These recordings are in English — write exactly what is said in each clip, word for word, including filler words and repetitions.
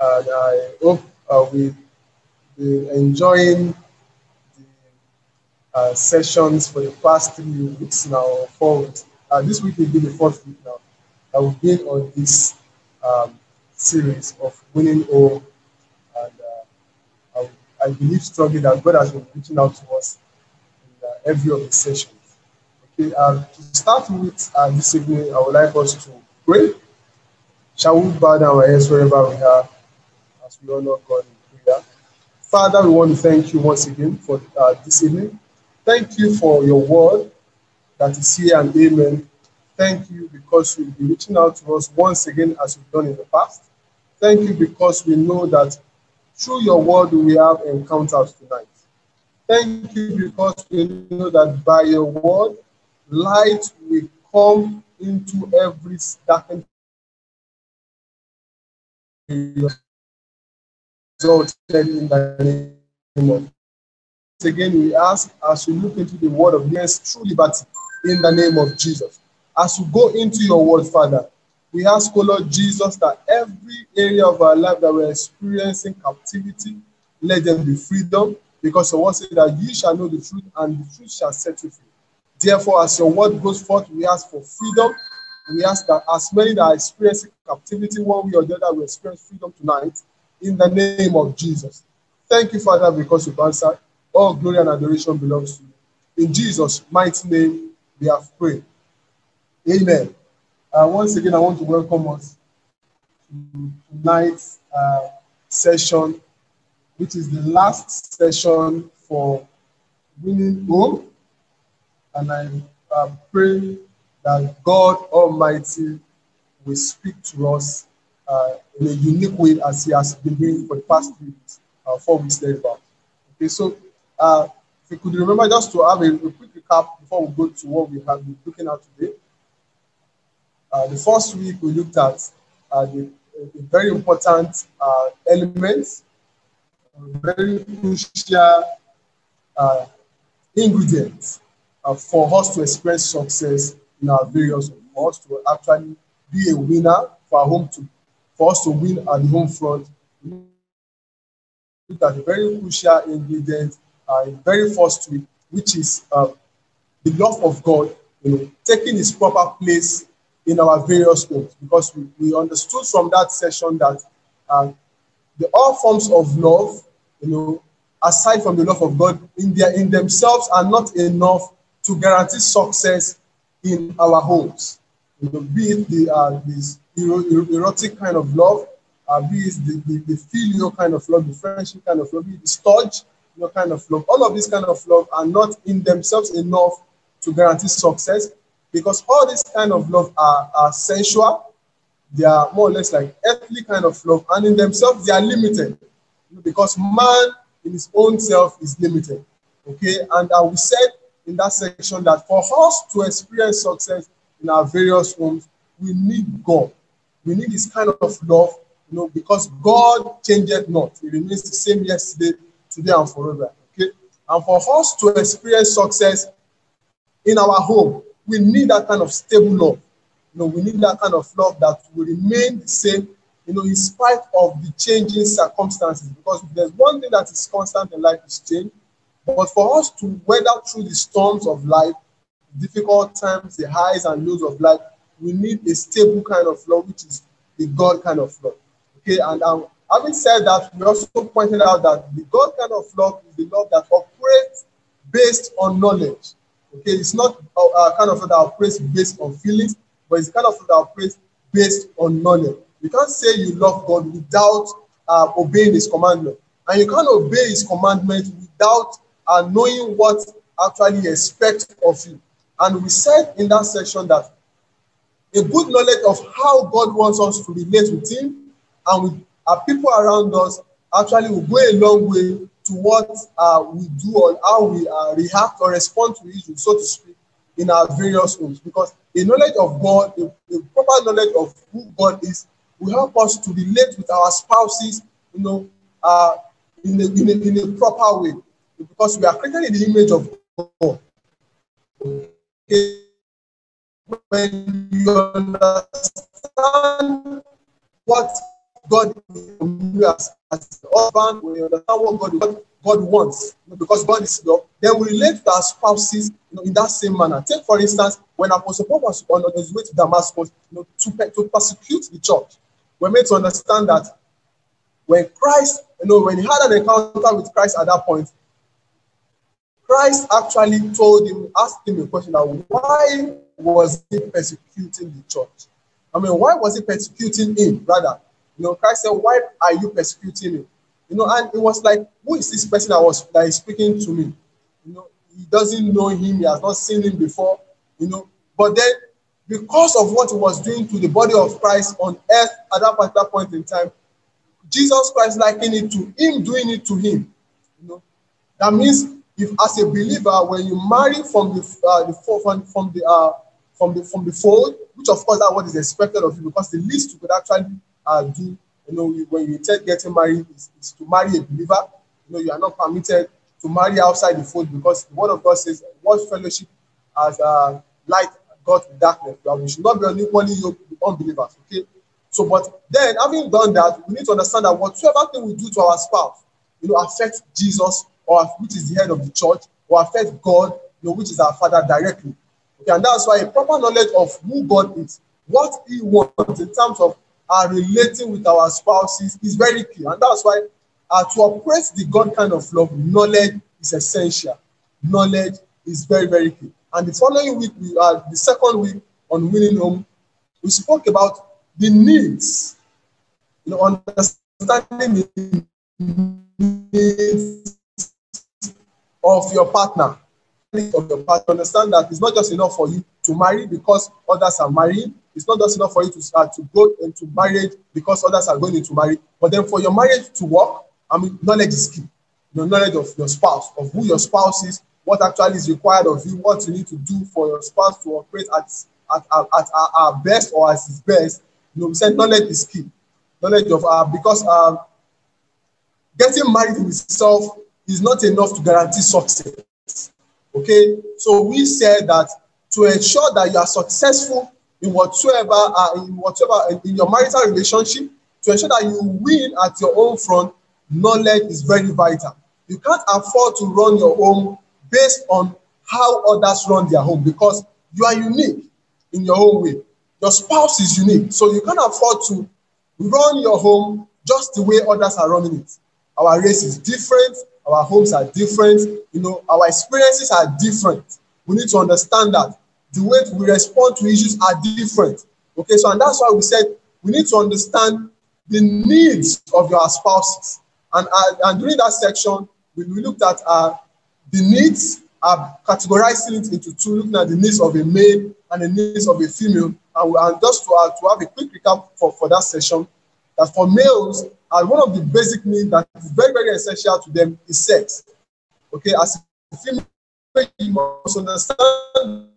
And I hope uh, we will enjoying the uh, sessions for the past three weeks now, or four weeks. Uh, this week will be the fourth week now. I will be on this um, series of winning all. And uh, I, I believe strongly that God has been reaching out to us in uh, every of the sessions. Okay, uh, to start with uh, this evening, I would like us to pray. Shall we bow down our heads wherever we are as we honor God in prayer? Father, we want to thank you once again for uh, this evening. Thank you for your word that is here and amen. Thank you because you'll be reaching out to us once again as you've done in the past. Thank you because we know that through your word we have encounters tonight. Thank you because we know that by your word, light will come into every darkened exalted in the name of Jesus. Again, we ask as you look into the word of yes, true liberty in the name of Jesus. As you go into your word, Father, we ask, O Lord Jesus, that every area of our life that we're experiencing captivity, let there be freedom, because your word says that you shall know the truth and the truth shall set you free. Therefore, as your word goes forth, we ask for freedom. We ask that as many that are experiencing captivity, one way or the other, we experience freedom tonight in the name of Jesus. Thank you, Father, because you've answered. All glory and adoration belongs to you. In Jesus' mighty name, we have prayed. Amen. Uh, once again, I want to welcome us to tonight's uh, session, which is the last session for Winning Home. And I uh, pray that God Almighty will speak to us uh, in a unique way as he has been doing for the past three weeks, uh, four weeks later. Okay, so uh, if you could remember just to have a, a quick recap before we go to what we have been looking at today. Uh, the first week we looked at uh, the, the very important uh, elements, very crucial uh, ingredients Uh, for us to express success in our various awards, to actually be a winner for our home, to for us to win at the home front. Look at a very crucial ingredient uh, in very first week, which is uh, the love of God, you know, taking its proper place in our various homes, because we, we understood from that session that uh, the all forms of love, you know, aside from the love of God, in their in themselves are not enough to guarantee success in our homes, you know, be it the, uh, this erotic kind of love, uh, be it the, the, the filial kind of love, the friendship kind of love, be it the staunch, you know, kind of love. All of these kind of love are not in themselves enough to guarantee success, because all these kind of love are, are sensual. They are more or less like earthly kind of love, and in themselves they are limited, you know, because man in his own self is limited. Okay, and uh, we said in that section that for us to experience success in our various homes, we need God. We need this kind of love, you know, because God changeth not. He remains the same yesterday, today, and forever. Okay, and for us to experience success in our home, we need that kind of stable love. You know, we need that kind of love that will remain the same, you know, in spite of the changing circumstances. Because if there's one thing that is constant in life, is change. But for us to weather through the storms of life, difficult times, the highs and lows of life, we need a stable kind of love, which is the God kind of love. Okay, and um, having said that, we also pointed out that the God kind of love is the love that operates based on knowledge. Okay, it's not a kind of love that operates based on feelings, but it's kind of love that operates based on knowledge. You can't say you love God without uh, obeying his commandment, and you can't obey his commandment without and knowing what actually he expects of you. And we said in that section that a good knowledge of how God wants us to relate with him and with our people around us actually will go a long way to what uh, we do or how we uh, react or respond to issues, so to speak, in our various homes. Because a knowledge of God, a, a proper knowledge of who God is, will help us to relate with our spouses, you know, uh, in, a, in, a, in a proper way. Because we are created in the image of God. When you understand what God as, as the husband, we understand what God, what God wants, because God is love. Then we relate to our spouses, you know, in that same manner. Take, for instance, when Apostle Paul was on his way to Damascus, you know, to, to persecute the church, we're made to understand that when Christ, you know, when he had an encounter with Christ at that point, Christ actually told him, asked him a question, that why was he persecuting the church? I mean, why was he persecuting him, rather? You know, Christ said, why are you persecuting him? You know, and it was like, who is this person that was that is speaking to me? You know, he doesn't know him, he has not seen him before, you know. But then, because of what he was doing to the body of Christ on earth at that particular point in time, Jesus Christ likened it to him doing it to him. You know, that means if, as a believer, when you marry from the uh, the from, from the uh, from the from the fold, which of course that what is expected of you, because the least you could actually Uh, do, you know, when you take getting married is, is to marry a believer. You know, you are not permitted to marry outside the fold, because the word of God says, what fellowship as uh, light got with darkness? We should not be unequally yoked with unbelievers, okay? So, but then, having done that, we need to understand that whatsoever thing we do to our spouse, you know, affects Jesus, or which is the head of the church, or affects God, you know, which is our Father directly. Okay, and that's why a proper knowledge of who God is, what He wants in terms of are relating with our spouses is very key. And that's why uh, to operate the God kind of love, knowledge is essential. Knowledge is very, very key. And the following week, we, uh, the second week on Winning Home, we spoke about the needs, you know, understanding the needs of your partner. Of your partner. Understand that it's not just enough for you to marry because others are marrying. It's not just enough for you to start to go into marriage because others are going into marriage. But then for your marriage to work, I mean, knowledge is key. The knowledge of your spouse, of who your spouse is, what actually is required of you, what you need to do for your spouse to operate at at at our best or at his best. You know, we said knowledge is key. Knowledge of uh, because uh, getting married in itself is not enough to guarantee success. Okay, so we said that to ensure that you are successful in whatsoever, uh, in whatsoever, in your marital relationship, to ensure that you win at your own front, knowledge is very vital. You can't afford to run your home based on how others run their home, because you are unique in your own way. Your spouse is unique, so you can't afford to run your home just the way others are running it. Our race is different, our homes are different, you know, our experiences are different. We need to understand that. The way we respond to issues are different. Okay, so and that's why we said we need to understand the needs of your spouses. And, uh, and during that section, we, we looked at uh, the needs, uh, categorizing it into two, looking at the needs of a male and the needs of a female. And, and just to, uh, to have a quick recap for, for that session, that for males, uh, one of the basic needs that is very, very essential to them is sex. Okay, as a female, you must understand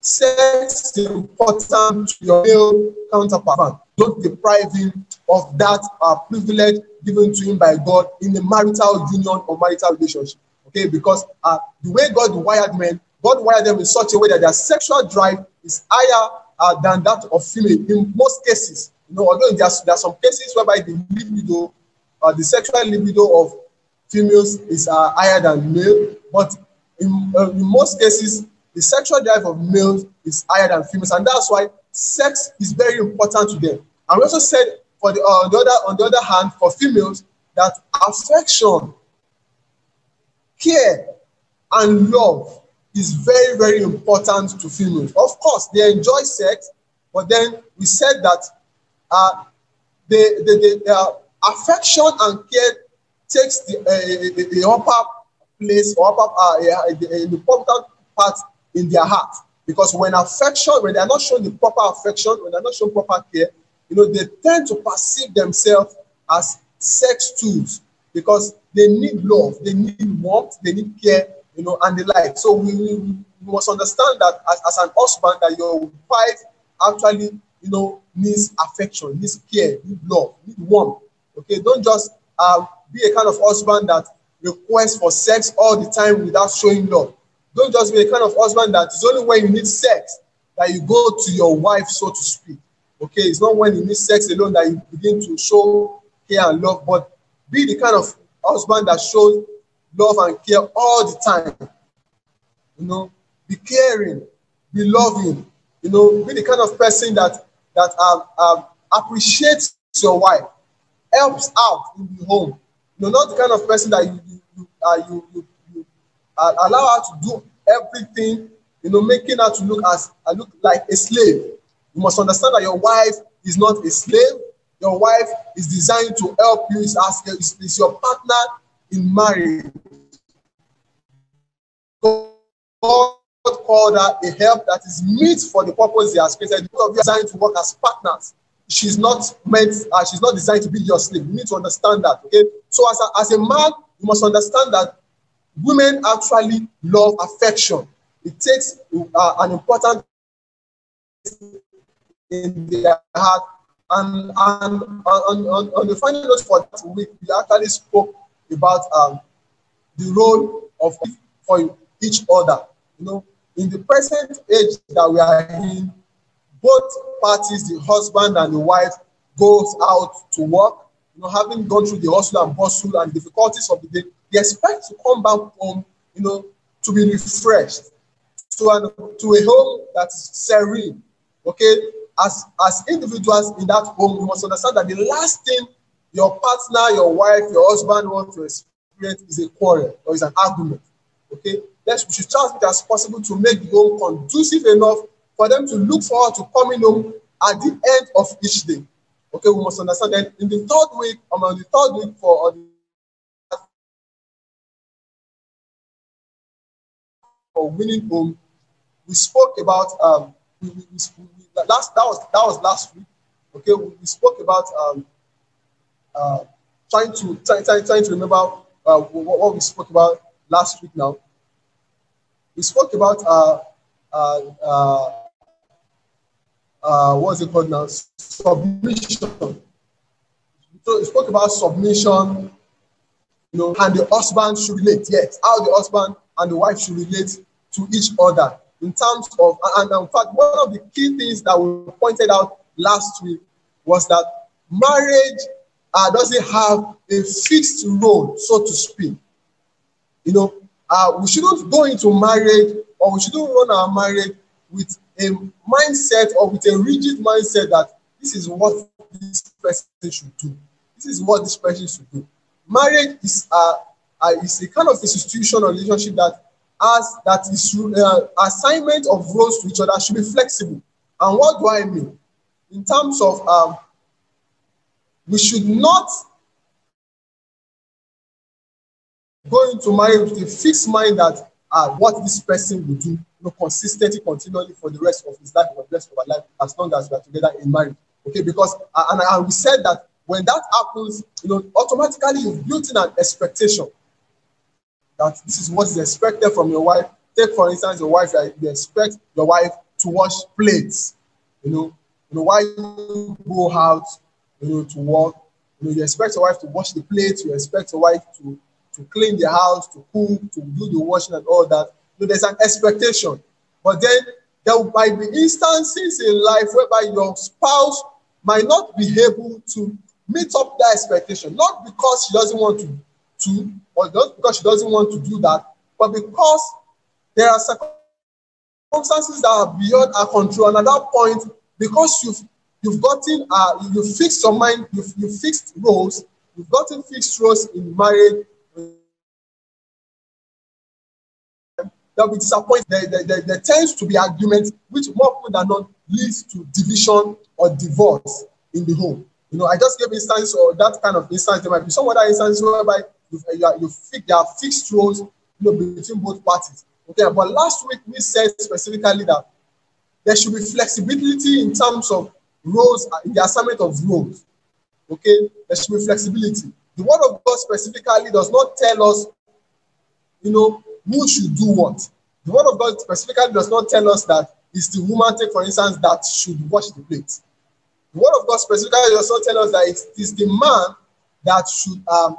sex is important to your male counterpart. Don't deprive him of that uh, privilege given to him by God in the marital union or marital relationship. Okay, because uh, the way God wired men, God wired them in such a way that their sexual drive is higher uh, than that of female in most cases. You know, although there are, there are some cases whereby the libido, uh, the sexual libido of females is uh, higher than male, but in, uh, in most cases, the sexual drive of males is higher than females, and that's why sex is very important to them. And we also said, for the, uh, the other, on the other hand, for females, that affection, care, and love is very, very important to females. Of course, they enjoy sex, but then we said that uh, the, the, the uh, affection and care takes the, uh, the, the upper place, or upper, uh, uh, the important part in their heart, because when affection, when they are not shown the proper affection, when they are not shown proper care, you know, they tend to perceive themselves as sex tools, because they need love, they need warmth, they need care, you know, and the like. So we, we must understand that as, as an husband, that your wife actually, you know, needs affection, needs care, needs love, needs warmth. Okay, don't just uh, be a kind of husband that requests for sex all the time without showing love. Don't just be the kind of husband that it's only when you need sex that you go to your wife, so to speak. Okay, it's not when you need sex alone that you begin to show care and love, but be the kind of husband that shows love and care all the time. You know, be caring, be loving. You know, be the kind of person that that um, um, appreciates your wife, helps out in the home. You know, not the kind of person that you you you, uh, you, you, you uh, allow her to do everything. You know, making her to look as uh, look like a slave. You must understand that your wife is not a slave. Your wife is designed to help you. Is as is, is your partner in marriage. God called her a help that is meet for the purpose He has created. You are designed to work as partners. She's not meant. Uh, she's not designed to be your slave. You need to understand that. Okay. So as a, as a man, you must understand that women actually love affection. It takes uh, an important in their heart. And, and, and on, on, on the final note for that week, we actually spoke about um, the role of for each other. You know, in the present age that we are in, both parties, the husband and the wife, goes out to work. You know, having gone through the hustle and bustle and difficulties of the day, they expect to come back home, you know, to be refreshed, to an, to a home that is serene. Okay, as as individuals in that home, you must understand that the last thing your partner, your wife, your husband want to experience is a quarrel or is an argument. Okay, let's we should try as much as possible to make the home conducive enough for them to look forward to coming home at the end of each day. Okay, we must understand that in the third week, I'm on the third week for. Or winning home, we spoke about um we, we, we, we, last that was that was last week. Okay, we, we spoke about um uh trying to trying try, trying to remember uh, what, what we spoke about last week. Now we spoke about uh uh uh, uh what's it called now submission. So we spoke about submission, you know, and the husband should relate. Yes, how the husband and the wife should relate to each other in terms of, and in fact, one of the key things that we pointed out last week was that marriage uh, doesn't have a fixed role, so to speak. You know, uh, we shouldn't go into marriage, or we shouldn't run our marriage with a mindset or with a rigid mindset that this is what this person should do. This is what this person should do. Marriage is a uh, Uh, it's a kind of institution or relationship that has that is uh, assignment of roles to each other should be flexible. And what do I mean? In terms of um, we should not go into marriage with a fixed mind that uh, what this person will do, you know, consistently, continually for the rest of his life or the rest of our life, as long as we are together in marriage. Okay, because uh, and, and we said that when that happens, you know, automatically you've built in an expectation. That this is what is expected from your wife. Take, for instance, your wife, you expect your wife to wash plates. You know, you know, why you go out, you know, to work. You know, you expect your wife to wash the plates, you expect your wife to, to clean the house, to cook, to do the washing and all that. You know, there's an expectation. But then there might be instances in life whereby your spouse might not be able to meet up that expectation, not because she doesn't want to to, or not because she doesn't want to do that, but because there are circumstances that are beyond our control. And at that point, because you've you've gotten uh you fixed your mind, you've you fixed roles, you've gotten fixed roles in marriage, there'll be disappointment. There, there, there, there tends to be arguments, which more often than not leads to division or divorce in the home. You know, I just gave instance or that kind of instance. There might be some other instances whereby you, you, you fix, there are fixed roles, you know, between both parties. Okay, but last week we said specifically that there should be flexibility in terms of roles, in the assignment of roles. Okay, there should be flexibility. The word of God specifically does not tell us, you know, who should do what. The word of God specifically does not tell us that it's the woman, take for instance, that should wash the plate. The word of God specifically also tells us that it is the man that should um,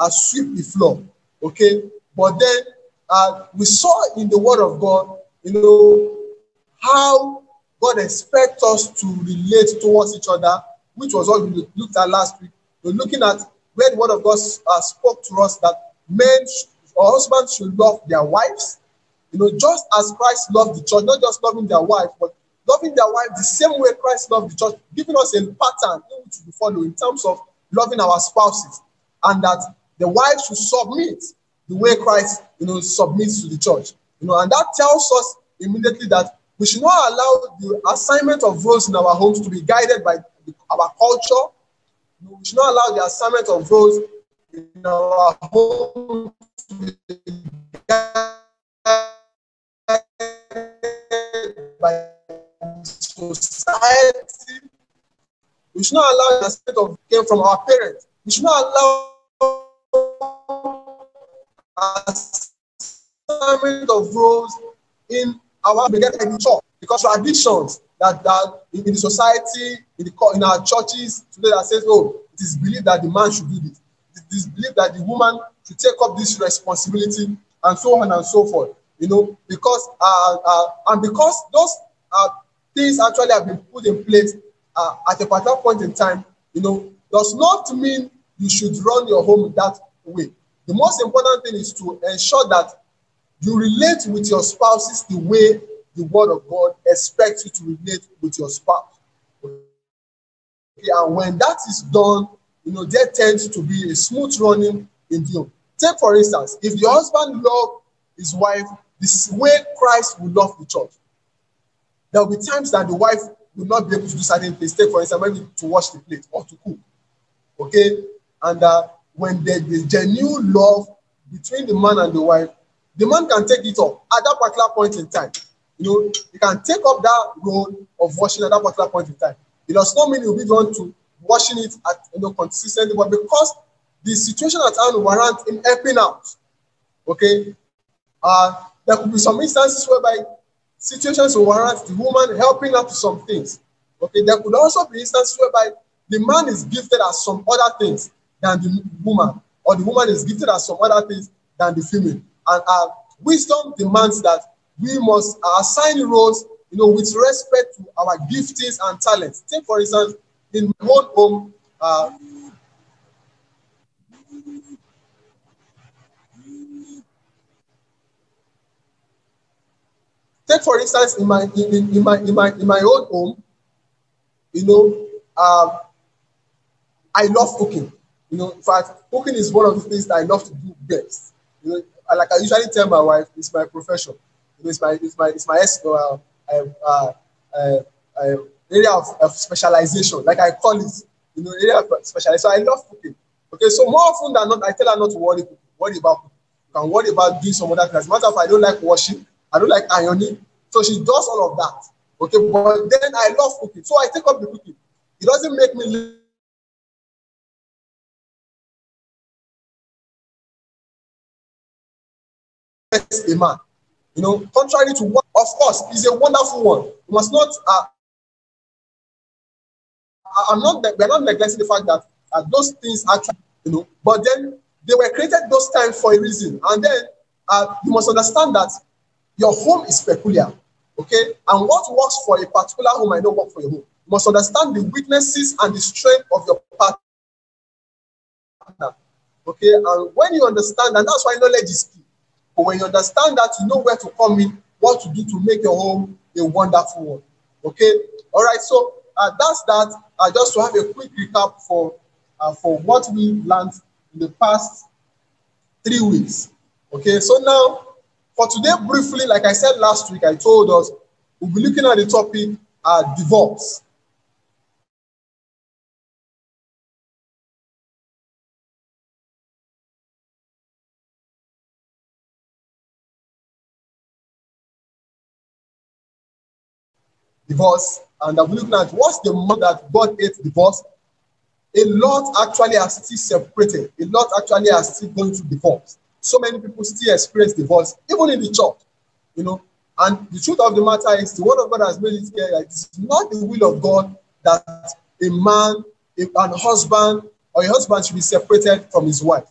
uh, sweep the floor. Okay, but then uh, we saw in the word of God, you know, how God expects us to relate towards each other, which was what we looked at last week. We're looking at where the word of God uh, spoke to us that men or husbands should love their wives. You know, just as Christ loved the church, not just loving their wife, but loving their wife the same way Christ loved the church, giving us a pattern to be followed in terms of loving our spouses, and that the wife should submit the way Christ, you know, submits to the church. You know, and that tells us immediately that we should not allow the assignment of roles in our homes to be guided by the, our culture. We should not allow the assignment of roles in our homes to be guided by society. We should not allow the aspect of came from our parents. We should not allow assignment of roles in our church, because traditions that, that in, in the society, in the in our churches today that says, oh, it is believed that the man should do this. It is believed that the woman should take up this responsibility, and so on and so forth. You know, because uh, uh, and because those uh, things actually have been put in place uh, at a particular point in time, you know, does not mean you should run your home that way. The most important thing is to ensure that you relate with your spouses the way the word of God expects you to relate with your spouse. Okay, and when that is done, you know, there tends to be a smooth running in the home. Take, for instance, if your husband loved his wife the way Christ would love the church, there will be times that the wife will not be able to do certain things. Take, for instance, maybe to wash the plate or to cook. Okay? And uh, when there is genuine love between the man and the wife, the man can take it up at that particular point in time. You know, you can take up that role of washing at that particular point in time. It does not mean you'll be drawn to washing it at, you know, consistently, but because the situation at hand warrants him helping out. Okay? Uh, there could be some instances whereby situations will warrant the woman helping out to some things. Okay, there could also be instances whereby the man is gifted at some other things than the woman, or the woman is gifted at some other things than the female. And our wisdom demands that we must assign roles, you know, with respect to our giftings and talents. Take, for instance, in my own home, uh, Take for instance, in my in, in, in my in my in my own home, you know, uh, I love cooking. You know, in fact, cooking is one of the things that I love to do best. You know, like I usually tell my wife, it's my profession. You know, it's my it's my it's my uh, uh, uh, uh, area of, of specialization. Like I call it, you know, area of specialization. So I love cooking. Okay, so more often than not, I tell her not to worry, worry about cooking. You can worry about doing some other things. As a matter of fact, I don't like washing. I don't like ironing. So she does all of that. Okay, but then I love cooking. So I take up the cooking. It doesn't make me less a man. You know, contrary to what, of course, is a wonderful one. You must not, uh, I'm not, we're not neglecting the fact that uh, those things actually, you know, but then they were created those times for a reason. And then uh, you must understand that your home is peculiar, okay? And what works for a particular home might not work for your home. You must understand the weaknesses and the strength of your partner, okay? And when you understand, and that's why knowledge is key. But when you understand that, you know where to come in, what to do to make your home a wonderful one, okay? All right, so uh, that's that. Uh, just to have a quick recap for, uh, for what we learned in the past three weeks, okay? So now, for today, briefly, like I said last week, I told us, we'll be looking at the topic, uh, divorce. Divorce, and I'm looking at what's the mode that God hates divorce. A lot actually are still separated. A lot actually are still going through divorce. So many people still experience divorce, even in the church, you know. And the truth of the matter is, the word of God has made it clear that it's not the will of God that a man, if an husband, or a husband should be separated from his wife.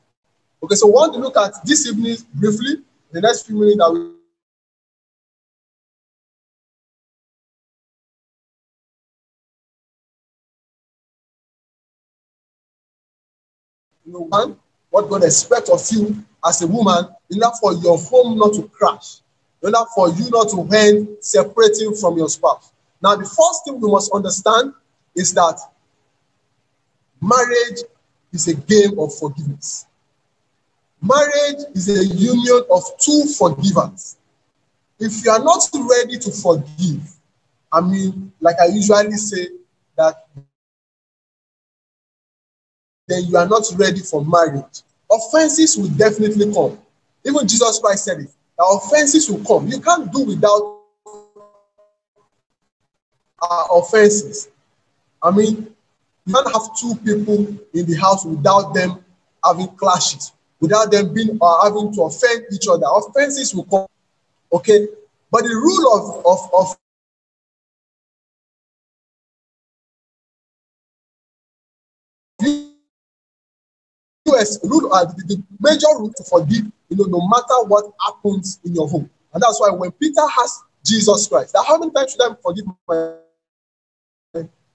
Okay, so we want to look at this evening briefly, the next few minutes that we you know, one, what God expects of you as a woman, in order for your home not to crash, in order for you not to end separating from your spouse. Now, the first thing we must understand is that marriage is a game of forgiveness. Marriage is a union of two forgivers. If you are not ready to forgive, I mean, like I usually say, that then you are not ready for marriage. Offenses will definitely come. Even Jesus Christ said it. The offenses will come. You can't do without uh, offenses. I mean, you can't have two people in the house without them having clashes, without them being or uh, having to offend each other. Offenses will come. Okay? But the rule of, of, of U S rule, uh, the, the major rule to forgive, you know, no matter what happens in your home. And that's why when Peter asked Jesus Christ, that how many times should I forgive my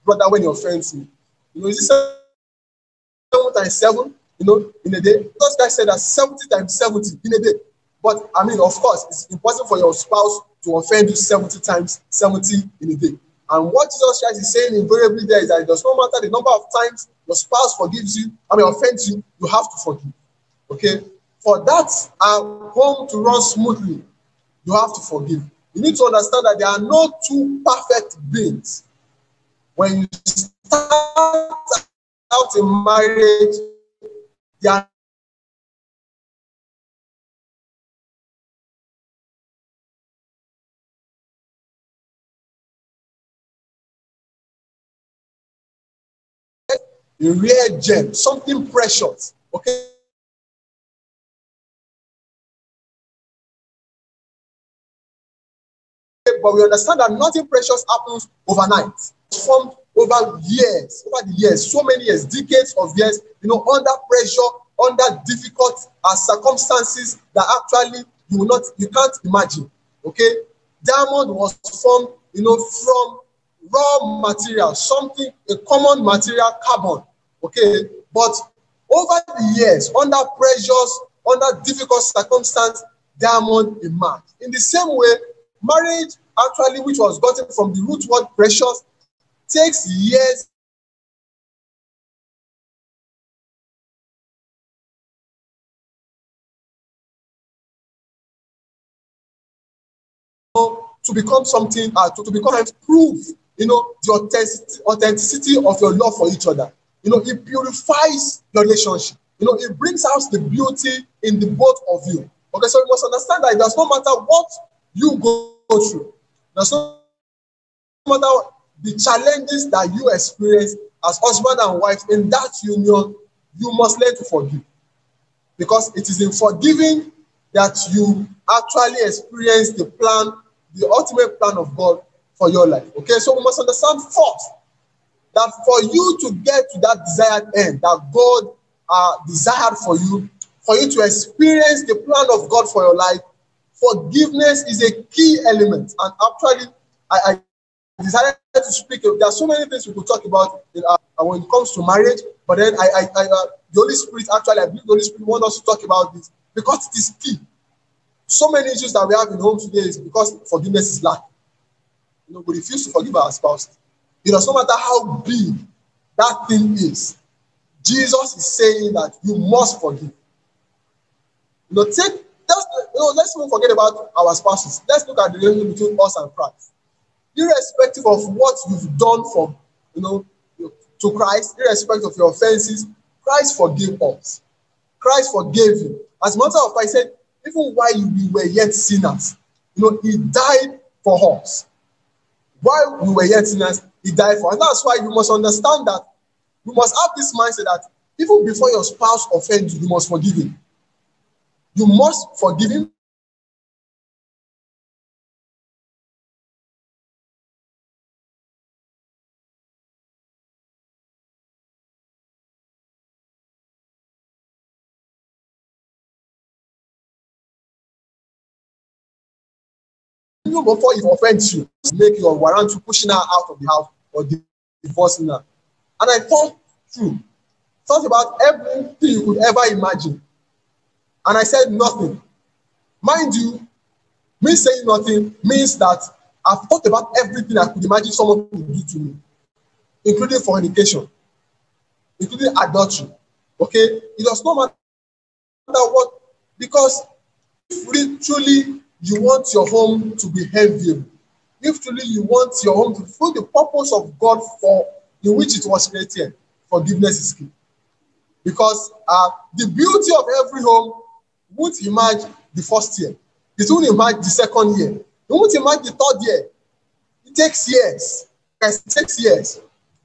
brother when he offends me? You know, is it seven times seven, you know, in a day? Jesus Christ said that seventy times seventy in a day. But, I mean, of course, it's impossible for your spouse to offend you seventy times seventy in a day. And what Jesus Christ is saying invariably there is that it does not matter the number of times your spouse forgives you, I mean, offends you, you have to forgive. Okay? For that uh, home to run smoothly, you have to forgive. You need to understand that there are no two perfect beings. When you start out in marriage, there are a rare gem, something precious, okay? But we understand that nothing precious happens overnight. It's formed over years, over the years, so many years, decades of years, you know, under pressure, under difficult uh, circumstances that actually you will not, you can't imagine, okay? Diamond was formed, you know, from raw material, something, a common material, carbon, okay? But over the years, under pressures, under difficult circumstances, diamond emerged. In the same way, marriage, actually, which was gotten from the root word precious, takes years to become something, uh, to, to become and prove, you know, the authentic, authenticity of your love for each other. You know, it purifies your relationship. You know, it brings out the beauty in the both of you. Okay, so you must understand that it does not matter what you go through. It does not matter the challenges that you experience as husband and wife in that union, you must learn to forgive. Because it is in forgiving that you actually experience the plan, the ultimate plan of God for your life. Okay, so we must understand first that for you to get to that desired end that God uh, desired for you, for you to experience the plan of God for your life, forgiveness is a key element. And actually, I, I decided to speak. There are so many things we could talk about in, uh, when it comes to marriage, but then I, I, I uh, the Holy Spirit, actually, I believe the Holy Spirit wants us to talk about this because it is key. So many issues that we have in home today is because forgiveness is lacking. You know, we refuse to forgive our spouses. It does not matter how big that thing is. Jesus is saying that you must forgive. You know, take, just, you know, let's not forget about our spouses. Let's look at the relationship between us and Christ. Irrespective of what you've done for, you know, to Christ, irrespective of your offenses, Christ forgave us. Christ forgave you. As a matter of fact, he said, even while we were yet sinners, you know, he died for us. While we were yet sinners, he died for us. And that's why you must understand that you must have this mindset that even before your spouse offends you, you must forgive him. You must forgive him. Before he offends you, make your warrant to pushing her out of the house or divorcing her. And I thought, true, Talked about everything you could ever imagine. And I said nothing. Mind you, me saying nothing means that I've thought about everything I could imagine someone could do to me, including fornication, including adultery. Okay? It does not matter what, because if truly you want your home to be heaven, if truly you want your home to fulfill the purpose of God for in which it was created, forgiveness is key. Because uh, the beauty of every home won't emerge the first year. It won't emerge the second year. It won't emerge the third year. It takes years. It takes years.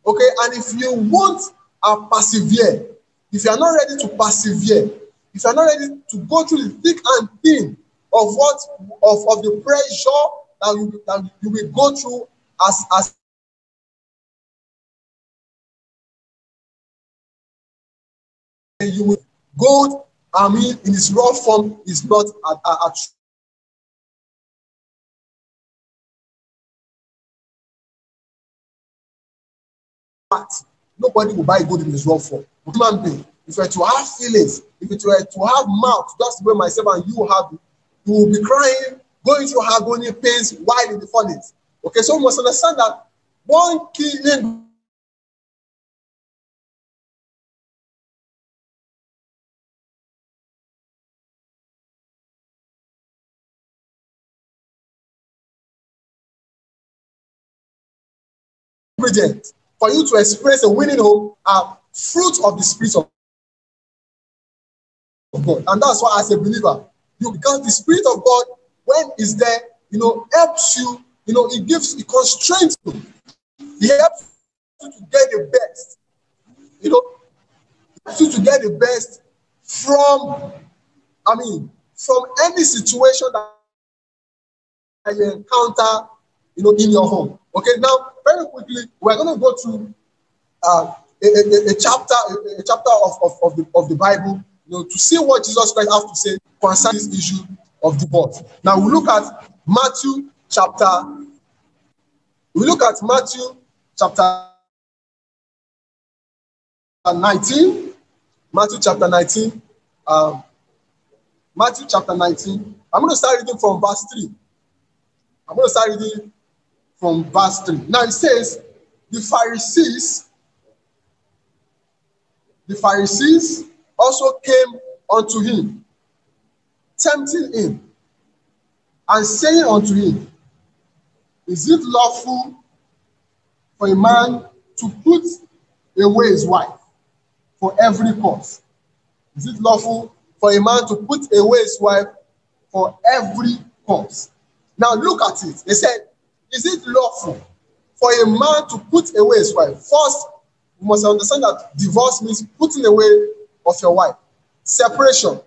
Okay? And if you want to persevere, if you are not ready to persevere, if you are not ready to go through the thick and thin of what of, of the pressure that you, that you will go through as as you will gold, I mean, in its raw form is not a, a, a but nobody will buy gold in its raw form. Human being, if you were to have feelings, if you were to have mouth, just the way myself and you have it, you will be crying, going through agony pains while in the furnace. Okay, so we must understand that one key in ingredient for you to express a winning hope are fruits of the Spirit of God. And that's why, as a believer, you because the Spirit of God, when it's there, you know, helps you, you know, it gives, it constrains you. It helps you to get the best, you know, it helps you to get the best from, I mean, from any situation that you encounter, you know, in your home. Okay, now, very quickly, we're going to go through uh, a, a, a chapter, a, a chapter of, of, of, the, of the Bible, you know, to see what Jesus Christ has to say concerning this issue of divorce. Now we look at Matthew chapter. We look at Matthew chapter nineteen. Matthew chapter nineteen. Um, Matthew chapter nineteen. I'm going to start reading from verse three. I'm going to start reading from verse three. Now it says, the Pharisees, the Pharisees also came unto him, tempting him and saying unto him, is it lawful for a man to put away his wife for every cause? Is it lawful for a man to put away his wife for every cause? Now look at it. They said, is it lawful for a man to put away his wife? First, you must understand that divorce means putting away of your wife, separation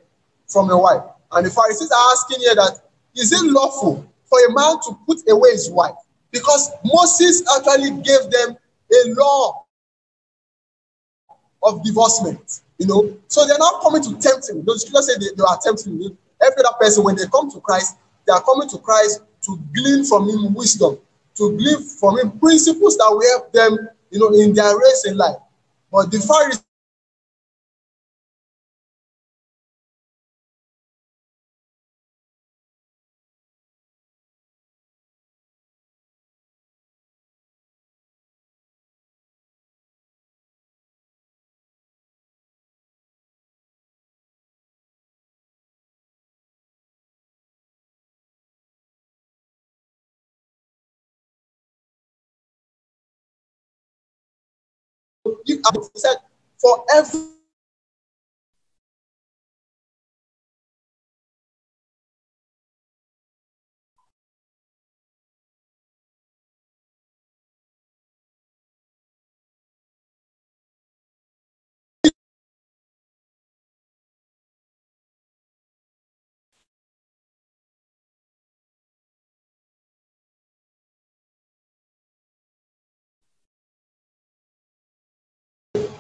from your wife. And the Pharisees are asking here that, is it lawful for a man to put away his wife? Because Moses actually gave them a law of divorcement, you know. So they're not coming to tempt him. Those people say they, they are tempting him. Every other person, when they come to Christ, they are coming to Christ to glean from him wisdom, to glean from him principles that will help them, you know, in their race in life. But the Pharisees said, for every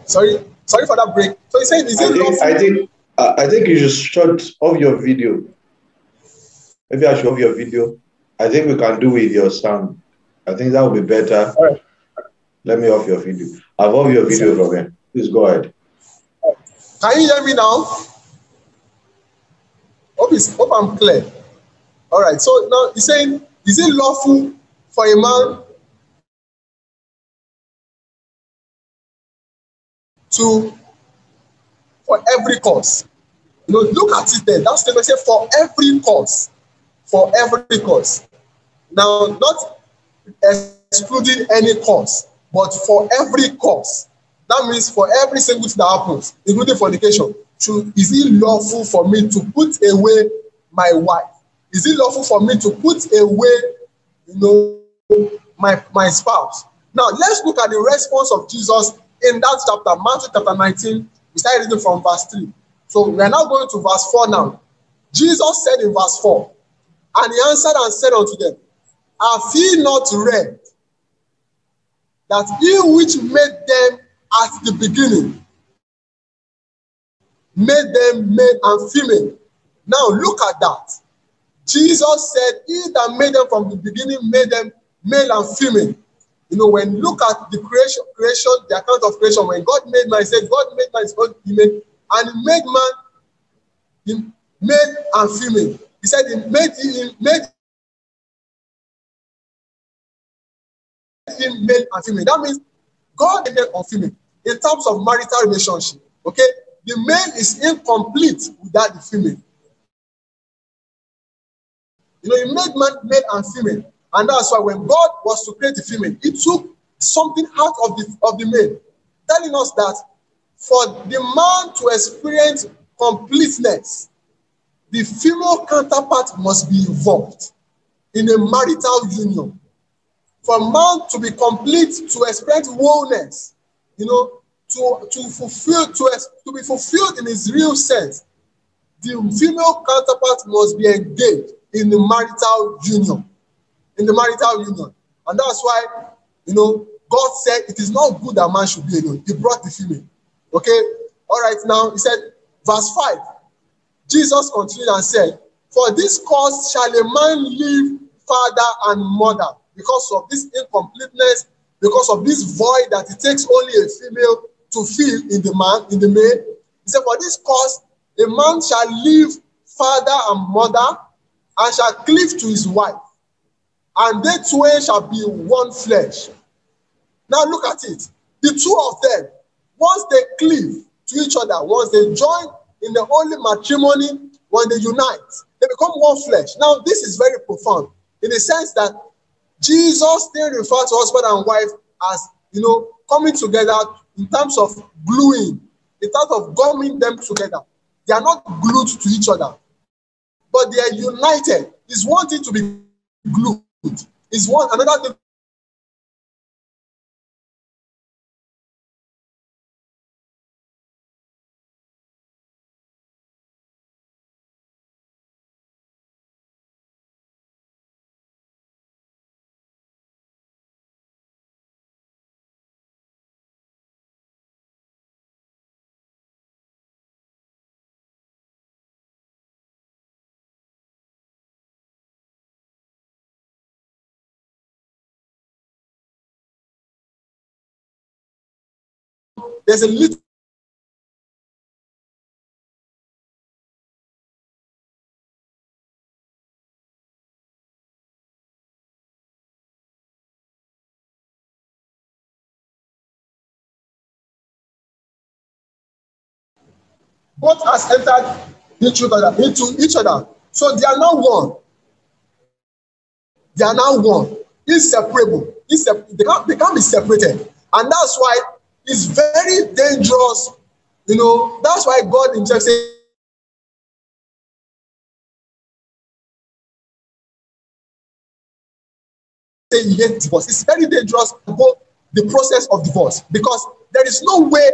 Sorry, sorry for that break. So he said, is it lawful? I think uh, I think you should shut off your video. Maybe I should off your video. I think we can do with your sound. I think that would be better. All right. Let me off your video. I've off your video from here. Please go ahead. Can you hear me now? Hope, it's, hope I'm clear. All right, so now he's saying, is it lawful for a man to, for every cause? You know, look at it there. That's the question, for every cause. For every cause. Now, not excluding any cause, but for every cause. That means for every single thing that happens, including fornication, should, is it lawful for me to put away my wife? Is it lawful for me to put away, you know, my, my spouse? Now, let's look at the response of Jesus in that chapter, Matthew chapter nineteen. We started reading from verse three. So we are now going to verse four now. Jesus said in verse four, and he answered and said unto them, have ye not read that he which made them at the beginning made them male and female? Now look at that. Jesus said, he that made them from the beginning made them male and female. You know, when you look at the creation, creation, the account of creation, when God made man, he said, God made man his own image, and he made man in male and female. He said, he made, he made him male and female. That means God made them on female in terms of marital relationship. Okay? The male is incomplete without the female. You know, he made man male and female. And that's why when God was to create the female, he took something out of the, of the male, telling us that for the man to experience completeness, the female counterpart must be involved in a marital union. For a man to be complete, to experience wholeness, you know, to, to, fulfill, to, to be fulfilled in his real sense, the female counterpart must be engaged in the marital union. In the marital union. And that's why, you know, God said it is not good that man should be alone. He brought the female. Okay? All right, now, he said, verse five, Jesus continued and said, for this cause shall a man leave father and mother, because of this incompleteness, because of this void that it takes only a female to fill in the man, in the male. He said, for this cause, a man shall leave father and mother and shall cleave to his wife, and they two shall be one flesh. Now look at it. The two of them, once they cleave to each other, once they join in the holy matrimony, when they unite, they become one flesh. Now this is very profound in the sense that Jesus still refers to husband and wife as, you know, coming together in terms of gluing, in terms of gumming them together. They are not glued to each other, but they are united. It's one thing to be glued. It's one another thing There's a little both has entered each other, into each other. So they are now one. They are now one. Inseparable. Insep they, can't, they can't be separated. And that's why it's very dangerous, you know. That's why God himself said, "He hates divorce." It's very dangerous to go the process of divorce, because there is no way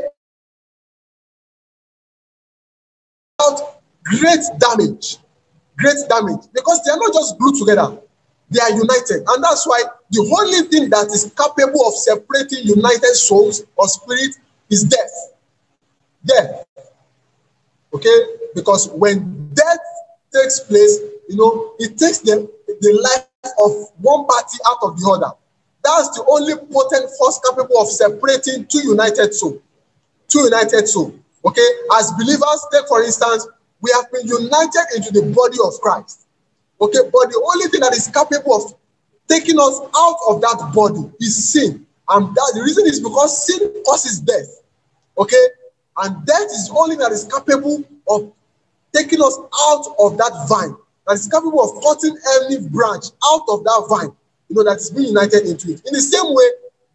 without great damage, great damage, because they are not just glued together. They are united, and that's why the only thing that is capable of separating united souls or spirit is death. Death. Okay? Because when death takes place, you know, it takes the, the life of one party out of the other. That's the only potent force capable of separating two united souls. Two united souls. Okay, as believers, take for instance, we have been united into the body of Christ. Okay, but the only thing that is capable of taking us out of that body is sin. And that the reason is because sin causes death. Okay, and death is only that is capable of taking us out of that vine, that is capable of cutting every branch out of that vine, you know, that's been united into it. In the same way,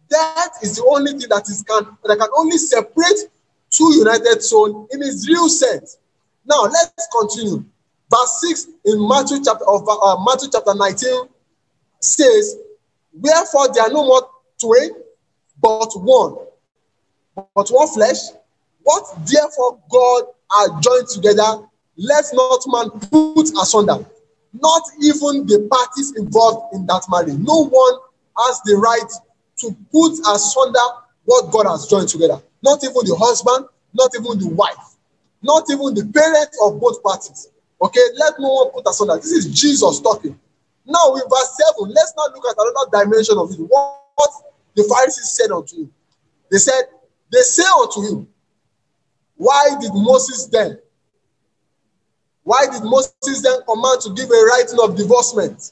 death is the only thing that is can that can only separate two united souls in its real sense. Now let's continue. Verse six in Matthew chapter of uh, Matthew chapter nineteen says, "Wherefore there are no more twain, but one, but one flesh. What therefore God are joined together, let not man put asunder." Not even the parties involved in that marriage. No one has the right to put asunder what God has joined together. Not even the husband, not even the wife, not even the parents of both parties. Okay, let no one put asunder. This is Jesus talking. Now, in verse seven, let's now look at another dimension of it. What the Pharisees said unto him. They said, they say unto him, "Why did Moses then? Why did Moses then command to give a writing of divorcement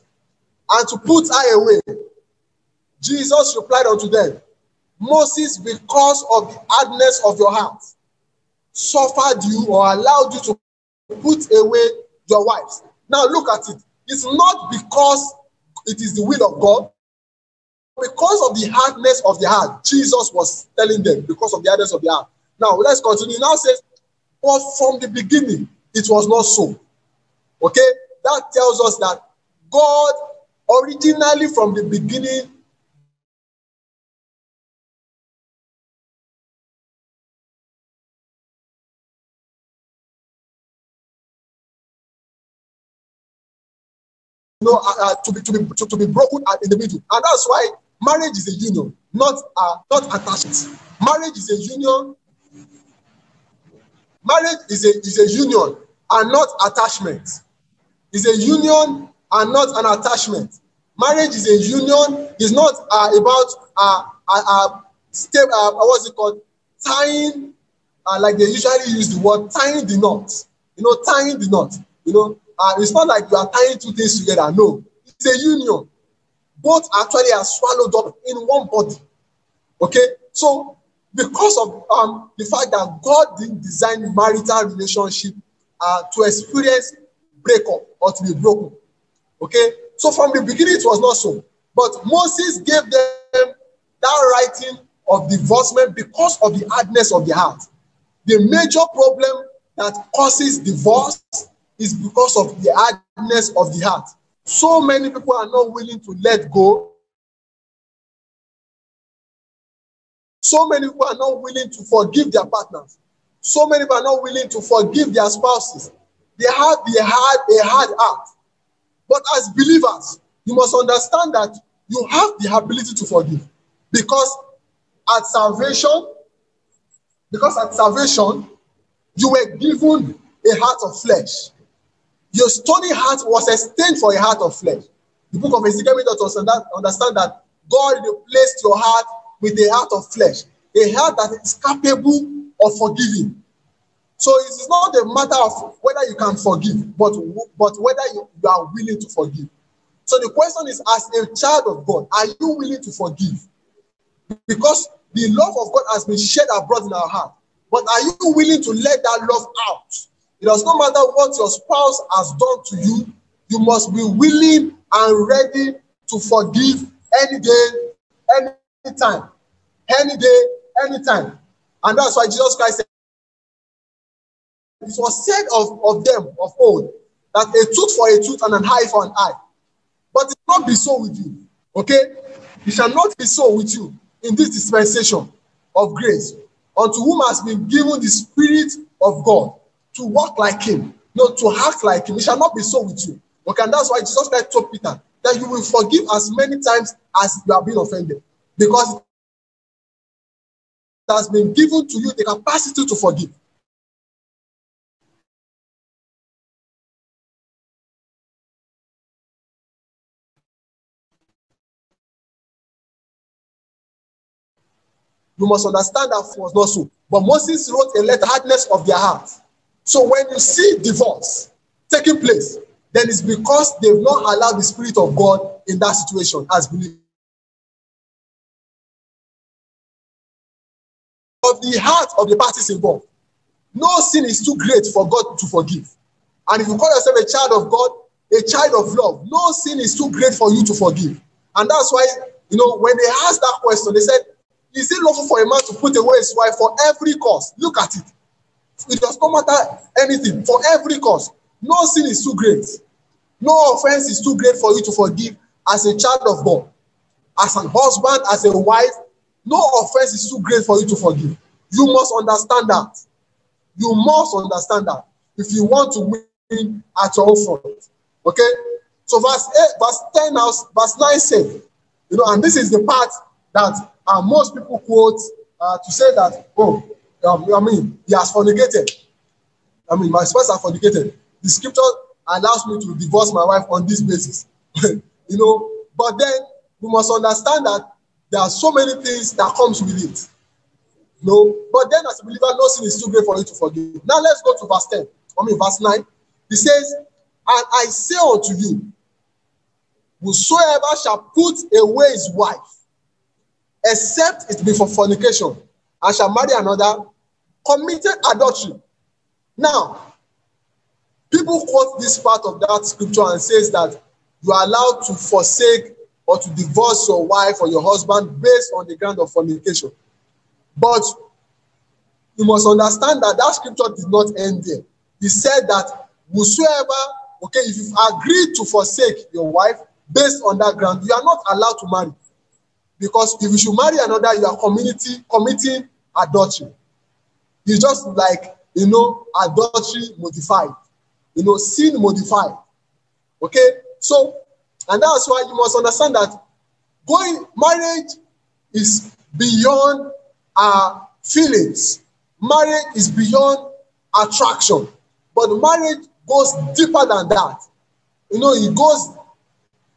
and to put her away?" Jesus replied unto them, "Moses, because of the hardness of your heart, suffered you or allowed you to put away your wives." Now look at it. It's not because it is the will of God. Because of the hardness of the heart, Jesus was telling them, because of the hardness of the heart. Now let's continue. Now says, "But from the beginning, it was not so." Okay? That tells us that God originally from the beginning you know, uh, to be to be to, to be broken in the middle. And that's why marriage is a union, not uh, not attached. Marriage is a union. Marriage is a, is a union and not attachment. It's a union and not an attachment. Marriage is a union. It's not uh, about uh, uh, uh, step, uh, what's it called? Tying, uh, like they usually use the word, tying the knot. You know, tying the knot. You know, uh, it's not like you are tying two things together. No, it's a union. Both actually are swallowed up in one body. Okay? So, because of um, the fact that God didn't design marital relationship uh, to experience breakup or to be broken. Okay? So from the beginning, it was not so. But Moses gave them that writing of divorcement because of the hardness of the heart. The major problem that causes divorce is because of the hardness of the heart. So many people are not willing to let go. So many people are not willing to forgive their partners. So many people are not willing to forgive their spouses. They have a hard, a hard heart. But as believers, you must understand that you have the ability to forgive. Because at salvation, because at salvation, you were given a heart of flesh. Your stony heart was exchanged for a heart of flesh. The book of Ezekiel made us understand that God replaced your heart with a heart of flesh, a heart that is capable of forgiving. So it is not a matter of whether you can forgive, but, but whether you, you are willing to forgive. So the question is, as a child of God, are you willing to forgive? Because the love of God has been shed abroad in our heart. But are you willing to let that love out? It does not matter what your spouse has done to you, you must be willing and ready to forgive any day, any Anytime, any day, anytime. And that's why Jesus Christ said, it was said of, of them of old, that a tooth for a tooth and an eye for an eye. But it will not be so with you, okay? It shall not be so with you in this dispensation of grace, unto whom has been given the Spirit of God to walk like him, not to act like him. It shall not be so with you. Okay, and that's why Jesus Christ told Peter that you will forgive as many times as you have been offended. Because it has been given to you the capacity to forgive. you must understand that was not so. But Moses wrote a letter, hardness of their heart. So when you see divorce taking place, then it's because they've not allowed the Spirit of God in that situation as believers. Of the heart of the parties involved. No sin is too great for God to forgive. And if you call yourself a child of God, a child of love, no sin is too great for you to forgive. And that's why, you know, when they asked that question, they said, is it lawful for a man to put away his wife for every cause? Look at it. It does not matter anything, for every cause. No sin is too great. No offense is too great for you to forgive as a child of God. As an husband, as a wife, no offense is too great for you to forgive. You must understand that. You must understand that if you want to win at your own front. Okay? So verse eight, verse ten, now, verse nine says, you know, and this is the part that uh, most people quote uh, to say that, oh, um, I mean, he has fornicated. I mean, my spouse has fornicated. The scripture allows me to divorce my wife on this basis. You know, but then you must understand that there are so many things that comes with it. You know, but then as a believer, no sin is too great for you to forgive. Now let's go to verse ten. I mean, verse nine. It says, and I say unto you, whosoever shall put away his wife, except it be for fornication, and shall marry another, committed adultery. Now, people quote this part of that scripture and says that you are allowed to forsake or to divorce your wife or your husband based on the ground of fornication. But you must understand that that scripture did not end there. He said that whosoever, okay, if you've agreed to forsake your wife based on that ground, you are not allowed to marry. Because if you should marry another, you are community, committing adultery. It's just like, you know, adultery modified. You know, sin modified. Okay? So, and that's why you must understand that going marriage is beyond our feelings. Marriage is beyond attraction. But marriage goes deeper than that. You know, it goes,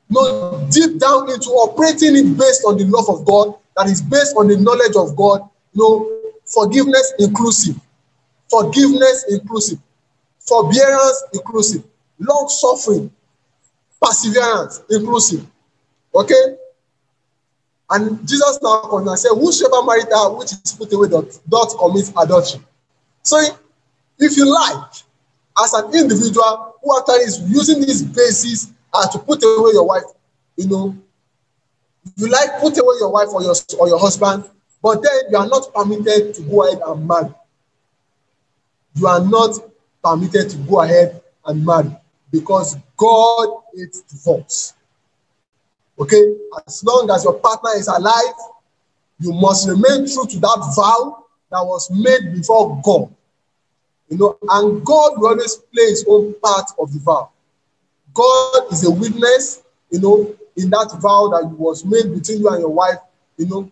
you know, deep down into operating it based on the love of God, that is based on the knowledge of God. You know, forgiveness inclusive, forgiveness inclusive, forbearance inclusive, long suffering, perseverance inclusive. Okay? And Jesus now comes and says, whosoever married her which is put away doth, doth commit adultery. So if you like, as an individual who after is using this basis uh, to put away your wife, you know, you like put away your wife or your, or your husband, but then you are not permitted to go ahead and marry. You are not permitted to go ahead and marry because God hates divorce. Okay? As long as your partner is alive, you must remain true to that vow that was made before God. You know, and God will always play his own part of the vow. God is a witness, you know, in that vow that was made between you and your wife, you know,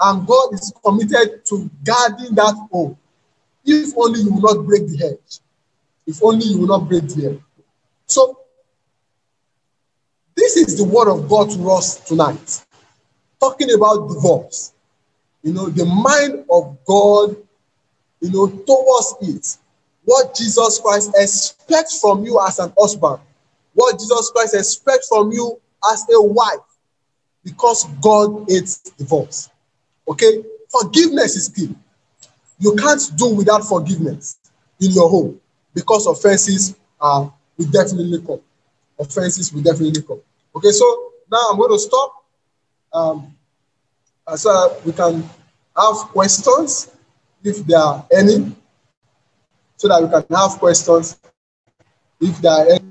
and God is committed to guarding that oath. If only you will not break the hedge. If only you will not break the hedge. So, this is the word of God to us tonight. Talking about divorce. You know, the mind of God, you know, towards it. What Jesus Christ expects from you as an husband. What Jesus Christ expects from you as a wife. Because God hates divorce. Okay? Forgiveness is key. You can't do without forgiveness in your home. Because offenses uh, will definitely come. Offenses will definitely come. Okay, so now I'm going to stop. Um, so we can have questions if there are any. So that we can have questions if there are any.